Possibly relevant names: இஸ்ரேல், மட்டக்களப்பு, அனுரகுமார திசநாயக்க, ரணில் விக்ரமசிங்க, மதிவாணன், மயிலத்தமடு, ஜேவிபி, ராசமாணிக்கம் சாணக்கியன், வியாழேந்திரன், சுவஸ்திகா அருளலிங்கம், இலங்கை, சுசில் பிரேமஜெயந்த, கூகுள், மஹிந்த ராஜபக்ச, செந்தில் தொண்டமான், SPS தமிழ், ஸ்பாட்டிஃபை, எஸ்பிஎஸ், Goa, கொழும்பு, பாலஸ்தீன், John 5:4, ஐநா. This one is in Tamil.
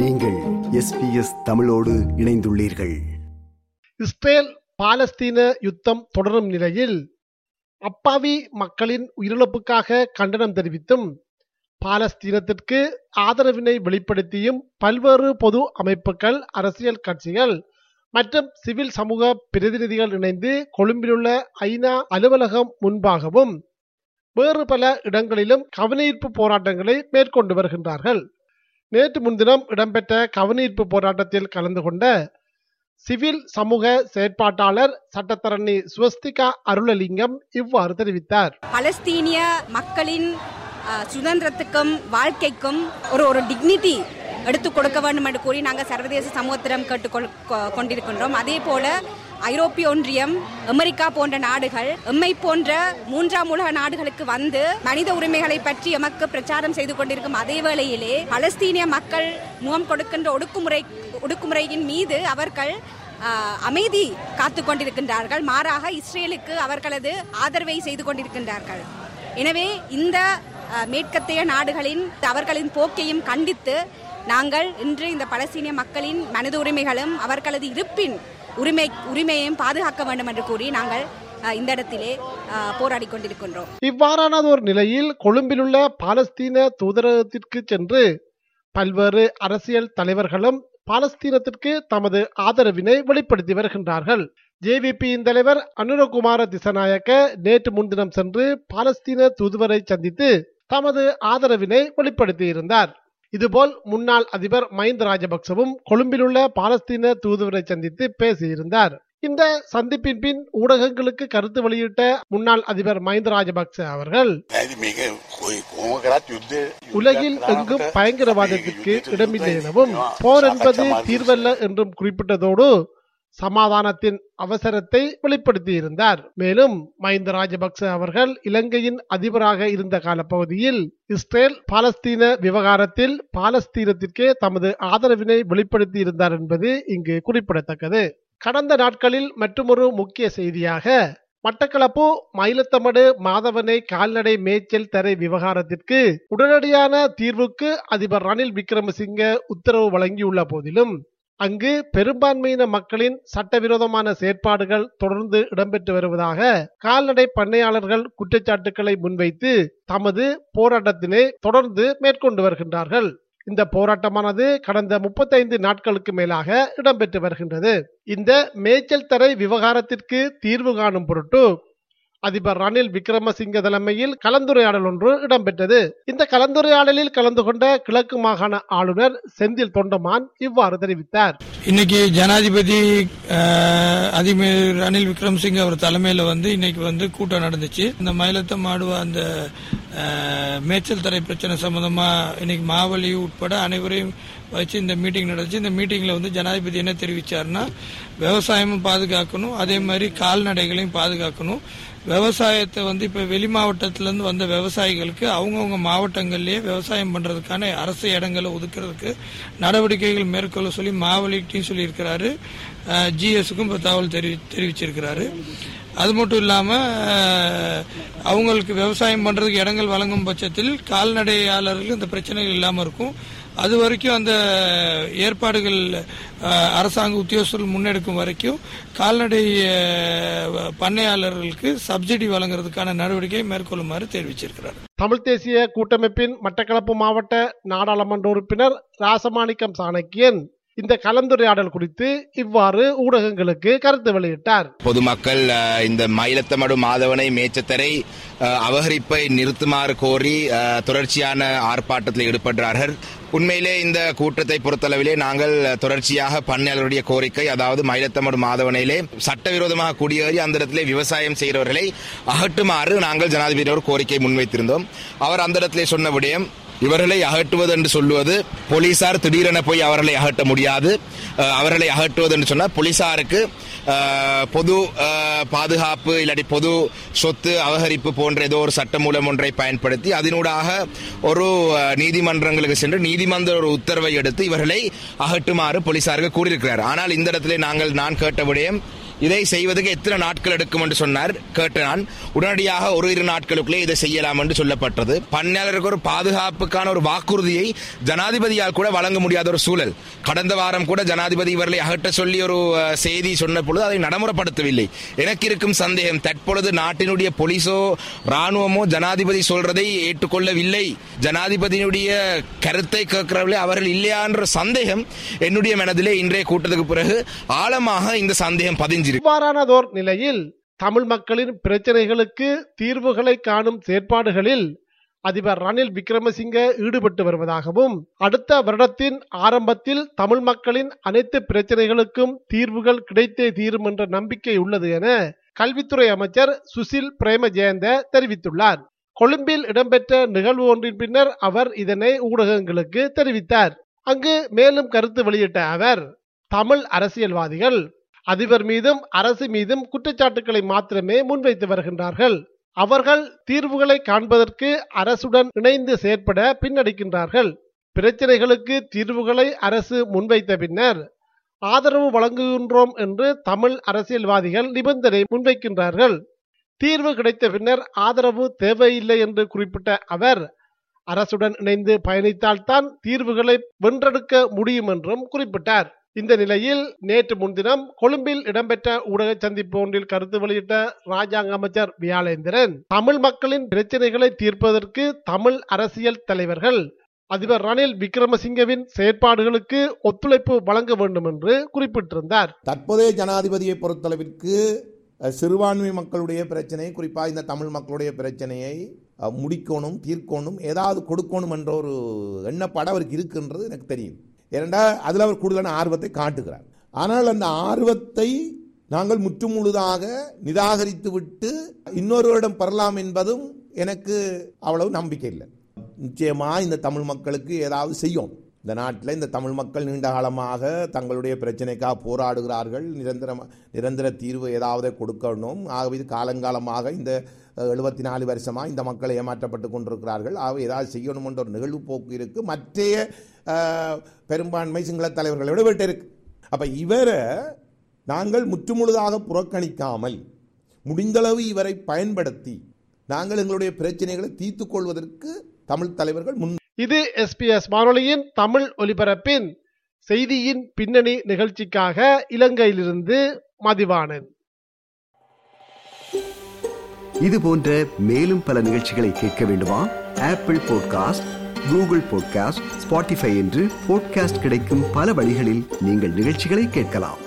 நீங்கள் SPS தமிழோடு இணைந்துள்ளீர்கள். இஸ்ரேல் பாலஸ்தீன யுத்தம் தொடரும் நிலையில் அப்பாவி மக்களின் உயிரிழப்புக்காக கண்டனம் தெரிவித்தும் பாலஸ்தீனத்திற்கு ஆதரவினை வெளிப்படுத்தியும் பல்வேறு பொது அமைப்புகள், அரசியல் கட்சிகள் மற்றும் சிவில் சமூக பிரதிநிதிகள் இணைந்து கொழும்பிலுள்ள ஐநா அலுவலகம் முன்பாகவும் வேறு பல இடங்களிலும் கவனஈர்ப்பு போராட்டங்களை மேற்கொண்டு வருகின்றார்கள். நேற்று முன்தினம் இடம்பெற்ற கவனஈர்ப்பு போராட்டத்தில் கலந்து கொண்ட சிவில் சமூக செயற்பாட்டாளர் சட்டத்தரணி சுவஸ்திகா அருளலிங்கம் இவ்வாறு தெரிவித்தார். பலஸ்தீனிய மக்களின் சுதந்திரத்துக்கும் வாழ்க்கைக்கும் ஒரு டிக்னிட்டி எடுத்துக் கொடுக்க வேண்டும் என்று கூறி நாங்கள் சர்வதேச சமூகத்திடம் கேட்டுக்கொண்டிருக்கின்றோம். அதே போல ஐரோப்பிய ஒன்றியம், அமெரிக்கா போன்ற நாடுகள் எம்மை போன்ற மூன்றாம் உலக நாடுகளுக்கு வந்து மனித உரிமைகளை பற்றி எமக்கு பிரச்சாரம் செய்து கொண்டிருக்கும் அதே வேளையிலே பலஸ்தீனிய மக்கள் முகம் கொடுக்கின்ற ஒடுக்குமுறையின் மீது அவர்கள் அமைதி காத்து கொண்டிருக்கின்றார்கள். மாறாக இஸ்ரேலுக்கு அவர்களது ஆதரவை செய்து கொண்டிருக்கின்றார்கள். எனவே இந்த மேற்கத்தைய நாடுகளின் அவர்களின் போக்கையும் கண்டித்து நாங்கள் இன்று இந்த பலஸ்தீனிய மக்களின் மனித உரிமைகளும் அவர்களது இருப்பின் உரிமையையும் பாதுகாக்க வேண்டும் என்று கூறி நாங்கள் இந்த இடத்திலே போராடி கொண்டிருக்கின்றோம். இவ்வாறான ஒரு நிலையில் கொழும்பிலுள்ள பாலஸ்தீன தூதரகத்திற்கு சென்று பல்வேறு அரசியல் தலைவர்களும் பாலஸ்தீனத்திற்கு தமது ஆதரவினை வெளிப்படுத்தி வருகின்றார்கள். ஜேவிபியின் தலைவர் அனுரகுமார திசநாயக்க நேற்று முன்தினம் சென்று பாலஸ்தீன தூதுவரை சந்தித்து தமது ஆதரவினை வெளிப்படுத்தியிருந்தார். இதுபோல் முன்னாள் அதிபர் மஹிந்த ராஜபக்சவும் கொழும்பிலுள்ள பாலஸ்தீன தூதுவரை சந்தித்து பேசியிருந்தார். இந்த சந்திப்பின் பின் ஊடகங்களுக்கு கருத்து வெளியிட்ட முன்னாள் அதிபர் மஹிந்த ராஜபக்ச அவர்கள், உலகில் எங்கும் பயங்கரவாதத்திற்கு இடமில்லை எனவும் போர் என்பது தீர்வல்ல என்றும் குறிப்பிட்டதோடு சமாதானத்தின் அவசரத்தை வெளிப்படுத்தியிருந்தார். மேலும் மஹிந்த ராஜபக்ச அவர்கள் இலங்கையின் அதிபராக இருந்த காலப்பகுதியில் இஸ்ரேல் பாலஸ்தீன விவகாரத்தில் பாலஸ்தீனத்திற்கே தமது ஆதரவினை வெளிப்படுத்தியிருந்தார் என்பது இங்கு குறிப்பிடத்தக்கது. கடந்த நாட்களில் மற்றொரு முக்கிய செய்தியாக மட்டக்களப்பு மயிலத்தமடு மாதவனை கால்நடை மேய்ச்சல் தரை விவகாரத்திற்கு உடனடியான தீர்வுக்கு அதிபர் ரணில் விக்ரமசிங்க உத்தரவு வழங்கியுள்ள போதிலும் அங்கு பெரும்பான்மையின மக்களின் சட்டவிரோதமான செயற்பாடுகள் தொடர்ந்து இடம்பெற்று வருவதாக கால்நடை பண்ணையாளர்கள் குற்றச்சாட்டுக்களை முன்வைத்து தமது போராட்டத்தினை தொடர்ந்து மேற்கொண்டு வருகின்றார்கள். இந்த போராட்டமானது கடந்த 35 நாட்களுக்கு மேலாக இடம்பெற்று வருகின்றது. இந்த மேய்ச்சல் தரை விவகாரத்திற்கு தீர்வு காணும் பொருட்டு அதிபர் ரணில் விக்ரமசிங்க தலைமையில் கலந்துரையாடல் ஒன்று இடம்பெற்றது. இந்த கலந்துரையாடலில் கலந்து கொண்ட கிழக்கு மாகாண ஆளுநர் செந்தில் தொண்டமான் இவ்வாறு தெரிவித்தார். இன்னைக்கு ஜனாதிபதி அதிபர் ரணில் விக்ரமசிங்க அவர் தலைமையில இன்னைக்கு கூட்டம் நடந்துச்சு. இந்த மயிலத்தமடு அந்த மேய்ச்சல் தரை பிரச்சனை சம்பந்தமா இன்னைக்கு மாவலி உட்பட அனைவரையும் வச்சு இந்த மீட்டிங் நடந்துச்சு. இந்த மீட்டிங்ல ஜனாதிபதி என்ன தெரிவிச்சாருன்னா, விவசாயமும் பாதுகாக்கணும், அதே மாதிரி கால்நடைகளையும் பாதுகாக்கணும். விவசாயத்தை இப்ப வெளி மாவட்டத்திலிருந்து வந்த விவசாயிகளுக்கு அவங்கவுங்க மாவட்டங்கள்லயே விவசாயம் பண்றதுக்கான அரசு இடங்களை ஒதுக்குறதுக்கு நடவடிக்கைகள் மேற்கொள்ள சொல்லி மாவலிகிட்டையும் சொல்லியிருக்கிறாரு. ஜிஎஸ்க்கும் இப்ப தகவல் தெரிவிச்சிருக்கிறாரு. அது மட்டும் இல்லாம அவங்களுக்கு விவசாயம் பண்றதுக்கு இடங்கள் வழங்கும் பட்சத்தில் கால்நடையாளர்களுக்கு இந்த பிரச்சனைகள் இல்லாம இருக்கும். அது வரைக்கும் அந்த ஏற்பாடுகள் அரசாங்க உத்தியோகஸ்தர்கள் முன்னெடுக்கும் வரைக்கும் கால்நடை பண்ணையாளர்களுக்கு சப்சிடி வழங்குறதுக்கான நடவடிக்கையை மேற்கொள்ளுமாறு தெரிவிச்சிருக்கிறார். தமிழ் தேசிய கூட்டமைப்பின் மட்டக்களப்பு மாவட்ட நாடாளுமன்ற உறுப்பினர் ராசமாணிக்கம் சாணக்கியன் இந்த கலந்துரையாடல் குறித்து இவ்வாறு ஊடகங்களுக்கு கருத்து வெளியிட்டார். பொதுமக்கள் இந்த மயிலத்தமடு மாதவனை மேய்ச்சத்தரை அபகரிப்பை நிறுத்துமாறு கோரி தொடர்ச்சியான ஆர்ப்பாட்டத்தில் ஈடுபடுகிறார்கள். உண்மையிலே இந்த கூட்டத்தை பொறுத்தளவிலே நாங்கள் தொடர்ச்சியாக பண்ணையாளருடைய கோரிக்கை, அதாவது மயிலத்தமடு மாதவனையிலே சட்டவிரோதமாக குடியேறி அந்த இடத்திலே விவசாயம் செய்கிறவர்களை அகற்றுமாறு நாங்கள் ஜனாதிபதியோடு கோரிக்கை முன்வைத்திருந்தோம். அவர் அந்த இடத்திலே சொன்ன விடயம், இவர்களை அகற்றுவது என்று சொல்லுவது போலீசார் திடீரென போய் அவர்களை அகற்ற முடியாது. அவர்களை அகற்றுவது என்று சொன்னால் போலீசாருக்கு பொது பாதுகாப்பு இல்லாட்டி பொது சொத்து அபகரிப்பு போன்ற ஏதோ ஒரு சட்டமூலம் ஒன்றை பயன்படுத்தி அதனூடாக ஒரு நீதிமன்றங்களுக்கு சென்று நீதிமன்ற ஒரு உத்தரவை எடுத்து இவர்களை அகற்றுமாறு போலீசாருக்கு கூறியிருக்கிறார். ஆனால் இந்த இடத்திலே நான் கேட்ட விடயம், இதை செய்வதற்கு எத்தனை நாட்கள் எடுக்கும் என்று சொன்னார். கேட்ட நான் உடனடியாக ஒரு இரு நாட்களுக்குள்ளே இதை செய்யலாம் என்று சொல்லப்பட்டது. பணியாளருக்கு ஒரு பாதுகாப்புக்கான ஒரு வாக்குறுதியை ஜனாதிபதியால் கூட வழங்க முடியாத ஒரு சூழல். கடந்த வாரம் கூட ஜனாதிபதி இவர்களை அகற்ற சொல்லி ஒரு செய்தி சொன்ன பொழுது அதை நடைமுறைப்படுத்தவில்லை. எனக்கு இருக்கும் சந்தேகம், தற்பொழுது நாட்டினுடைய போலீஸோ ராணுவமோ ஜனாதிபதி சொல்றதை ஏற்றுக்கொள்ளவில்லை, ஜனாதிபதியினுடைய கருத்தை கேட்கிறவர்களே அவர்கள் இல்லையா என்ற சந்தேகம் என்னுடைய மனதிலே இன்றைய கூட்டத்துக்கு பிறகு ஆழமாக இந்த சந்தேகம் பதிஞ்சிருக்கு. இவ்வாறானதோர் நிலையில் தமிழ் மக்களின் பிரச்சனைகளுக்கு தீர்வுகளை காணும் செயற்பாடுகளில் அதிபர் ரணில் விக்ரமசிங்க ஈடுபட்டு வருவதாகவும், அடுத்த வருடத்தின் ஆரம்பத்தில் தமிழ் மக்களின் அனைத்து பிரச்சனைகளுக்கும் தீர்வுகள் கிடைத்தே தீரும் என்ற நம்பிக்கை உள்ளது என கல்வித்துறை அமைச்சர் சுசில் பிரேமஜெயந்த தெரிவித்துள்ளார். கொழும்பில் இடம்பெற்ற நிகழ்வு ஒன்றின் பின்னர் அவர் இதனை ஊடகங்களுக்கு தெரிவித்தார். அங்கு மேலும் கருத்து வெளியிட்ட அவர், தமிழ் அரசியல்வாதிகள் அதிபர் மீதும் அரசு மீதும் குற்றச்சாட்டுக்களை மாத்திரமே முன்வைத்து வருகின்றார்கள். அவர்கள் தீர்வுகளை காண்பதற்கு அரசுடன் இணைந்து செயற்பட பின்னடிக்கின்றார்கள். பிரச்சனைகளுக்கு தீர்வுகளை அரசு முன்வைத்த பின்னர் ஆதரவு வழங்குகின்றோம் என்று தமிழ் அரசியல்வாதிகள் நிபந்தனை முன்வைக்கின்றார்கள். தீர்வு கிடைத்த பின்னர் ஆதரவு தேவையில்லை என்று குறிப்பிட்ட அவர், அரசுடன் இணைந்து பயணித்தால்தான் தீர்வுகளை வென்றெடுக்க முடியும் என்றும் குறிப்பிட்டார். இந்த நிலையில் நேற்று முன்தினம் கொழும்பில் இடம்பெற்ற ஊடக சந்திப்பு ஒன்றில் கருத்து வெளியிட்ட ராஜாங்க அமைச்சர் வியாழேந்திரன், தமிழ் மக்களின் பிரச்சனைகளை தீர்ப்பதற்கு தமிழ் அரசியல் தலைவர்கள் அதிபர் ரணில் விக்ரமசிங்கவின் செயற்பாடுகளுக்கு ஒத்துழைப்பு வழங்க வேண்டும் என்று குறிப்பிட்டிருந்தார். தற்போதைய ஜனாதிபதியை பொறுத்தளவிற்கு சிறுபான்மை மக்களுடைய பிரச்சனை, குறிப்பாக இந்த தமிழ் மக்களுடைய பிரச்சனையை முடிக்கணும், தீர்க்கணும், ஏதாவது கொடுக்கணும் என்ற ஒரு எண்ணப்பாடு அவருக்கு இருக்குன்றது எனக்கு தெரியும். ஏனென்றா அதில் அவர் கூடுதலான ஆர்வத்தை காட்டுகிறார். ஆனால் அந்த ஆர்வத்தை நாங்கள் முற்றுமுழுதாக நிராகரித்து விட்டு இன்னொருவரிடம் பெறலாம் என்பதும் எனக்கு அவ்வளவு நம்பிக்கை இல்லை. நிச்சயமாக இந்த தமிழ் மக்களுக்கு ஏதாவது செய்யும். இந்த நாட்டில் இந்த தமிழ் மக்கள் நீண்ட காலமாக தங்களுடைய பிரச்சனைக்காக போராடுகிறார்கள். நிரந்தர தீர்வு ஏதாவது கொடுக்கணும். ஆகவே இது காலங்காலமாக இந்த 74 வருஷமாக இந்த மக்கள் ஏமாற்றப்பட்டு கொண்டிருக்கிறார்கள். ஆகவே ஏதாவது செய்யணும் என்ற ஒரு நிகழ்வு போக்கு இருக்குது. மற்றைய பெரும்பான்மை சிங்கள தலைவர்களை விட விட்டு இருக்கு. அப்போ இவரை நாங்கள் முற்றுமுழுதாக புறக்கணிக்காமல் முடிந்தளவு இவரை பயன்படுத்தி நாங்கள் எங்களுடைய பிரச்சனைகளை தீர்த்து கொள்வதற்கு தமிழ் தலைவர்கள் முன். இது எஸ்பிஎஸ் வானொலியின் தமிழ் ஒலிபரப்பின் செய்தியின் பின்னணி நிகழ்ச்சிக்காக இலங்கையிலிருந்து மதிவாணன். இது போன்ற மேலும் பல நிகழ்ச்சிகளை கேட்க வேண்டுமா? Apple podcast, கூகுள் podcast, ஸ்பாட்டிஃபை என்று பாட்காஸ்ட் கிடைக்கும் பல வழிகளில் நீங்கள் நிகழ்ச்சிகளை கேட்கலாம்.